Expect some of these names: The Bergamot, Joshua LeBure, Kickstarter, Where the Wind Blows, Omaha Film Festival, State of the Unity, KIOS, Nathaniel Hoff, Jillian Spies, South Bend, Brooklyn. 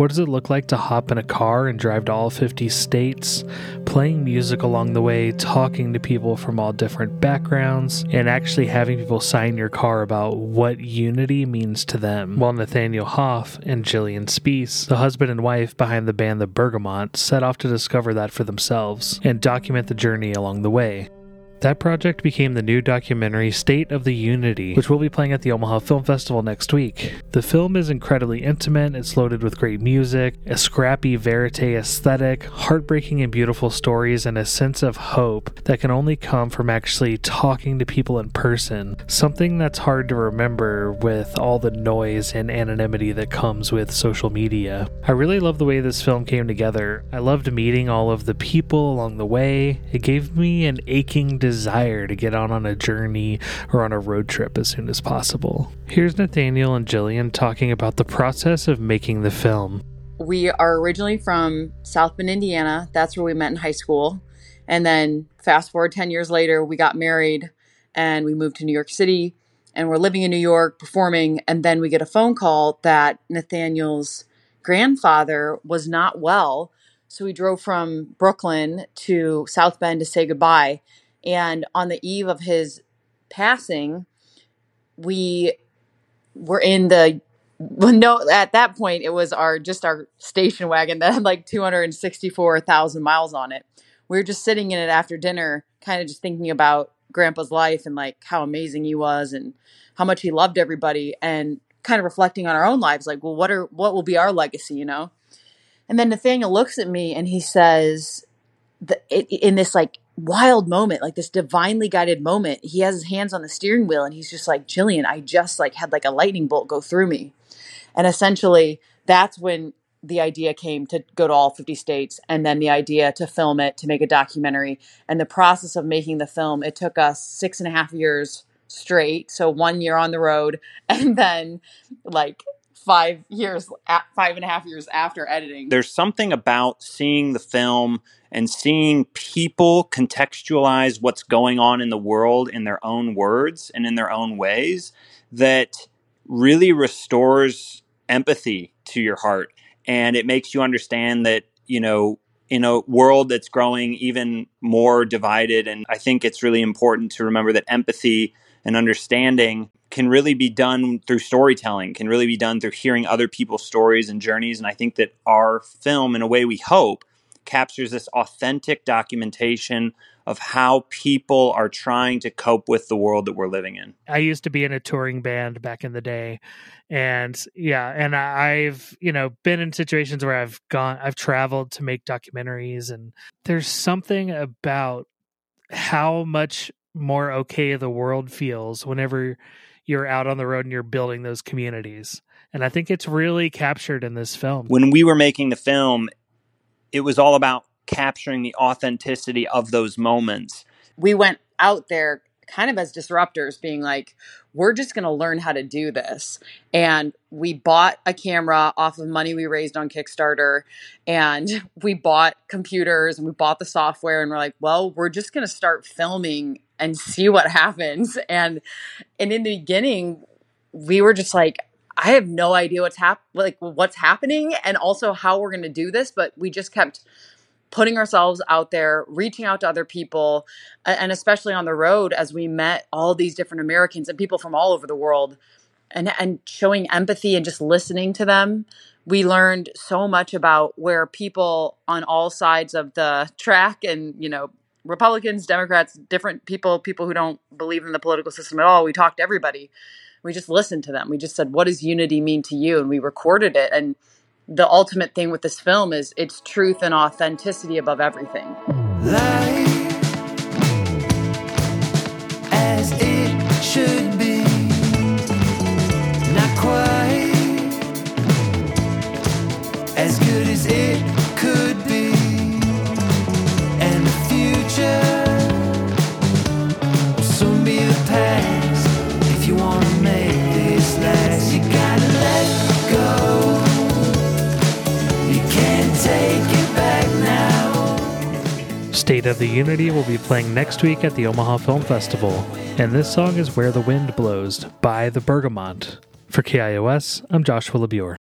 What does it look like to hop in a car and drive to all 50 states, playing music along the way, talking to people from all different backgrounds, and actually having people sign your car about what unity means to them? While Nathaniel Hoff and Jillian Spies, the husband and wife behind the band The Bergamot, set off to discover that for themselves and document the journey along the way. That project became the new documentary State of the Unity, which will be playing at the Omaha Film Festival next week. The film is incredibly intimate, it's loaded with great music, a scrappy verite aesthetic, heartbreaking and beautiful stories, and a sense of hope that can only come from actually talking to people in person, something that's hard to remember with all the noise and anonymity that comes with social media. I really love the way this film came together. I loved meeting all of the people along the way. It gave me an aching desire to get on a journey or on a road trip as soon as possible. Here's Nathaniel and Jillian talking about the process of making the film. We are originally from South Bend, Indiana. That's where we met in high school. And then fast forward 10 years later, we got married and we moved to New York City and we're living in New York performing. And then we get a phone call that Nathaniel's grandfather was not well. So we drove from Brooklyn to South Bend to say goodbye. And on the eve of his passing, we were in the, well, no, at that point, it was our station wagon that had like 264,000 miles on it. We were just sitting in it after dinner, kind of just thinking about Grandpa's life and like how amazing he was and how much he loved everybody and kind of reflecting on our own lives. Like, well, what will be our legacy, you know? And then Nathaniel looks at me and he says, in this like wild moment, like this divinely guided moment, he has his hands on the steering wheel and he's just like, Jillian, I just like had like a lightning bolt go through me. And essentially that's when the idea came to go to all 50 states and then the idea to film it, to make a documentary. And the process of making the film, it took us 6.5 years straight. So 1 year on the road and then like 5.5 years after editing. There's something about seeing the film and seeing people contextualize what's going on in the world in their own words and in their own ways that really restores empathy to your heart. And it makes you understand that, you know, in a world that's growing even more divided, and I think it's really important to remember that empathy and understanding can really be done through storytelling, can really be done through hearing other people's stories and journeys. And I think that our film, in a way we hope, captures this authentic documentation of how people are trying to cope with the world that we're living in. I used to be in a touring band back in the day. And yeah, and I've, you know, been in situations where I've traveled to make documentaries, and there's something about how much more okay the world feels whenever you're out on the road and you're building those communities. And I think it's really captured in this film. When we were making the film, it was all about capturing the authenticity of those moments. We went out there kind of as disruptors, being like, we're just going to learn how to do this. And we bought a camera off of money we raised on Kickstarter, and we bought computers and we bought the software, and we're like, well, we're just going to start filming and see what happens. And in the beginning, we were just like, I have no idea what's happening and also how we're going to do this. But we just kept putting ourselves out there, reaching out to other people, and especially on the road as we met all these different Americans and people from all over the world and showing empathy and just listening to them. We learned so much about where people on all sides of the track and, you know, Republicans, Democrats, different people who don't believe in the political system at all. We talked to everybody. We just listened to them. We just said, what does unity mean to you? And we recorded it. And the ultimate thing with this film is it's truth and authenticity above everything. Life as it should be. Not quite as good as it could be. And the future will soon be the past. You want to make this last, you gotta let go. You can't take it back now. State of the Unity will be playing next week at the Omaha Film Festival. And this song is Where the Wind Blows by The Bergamot. For KIOS, I'm Joshua LeBure.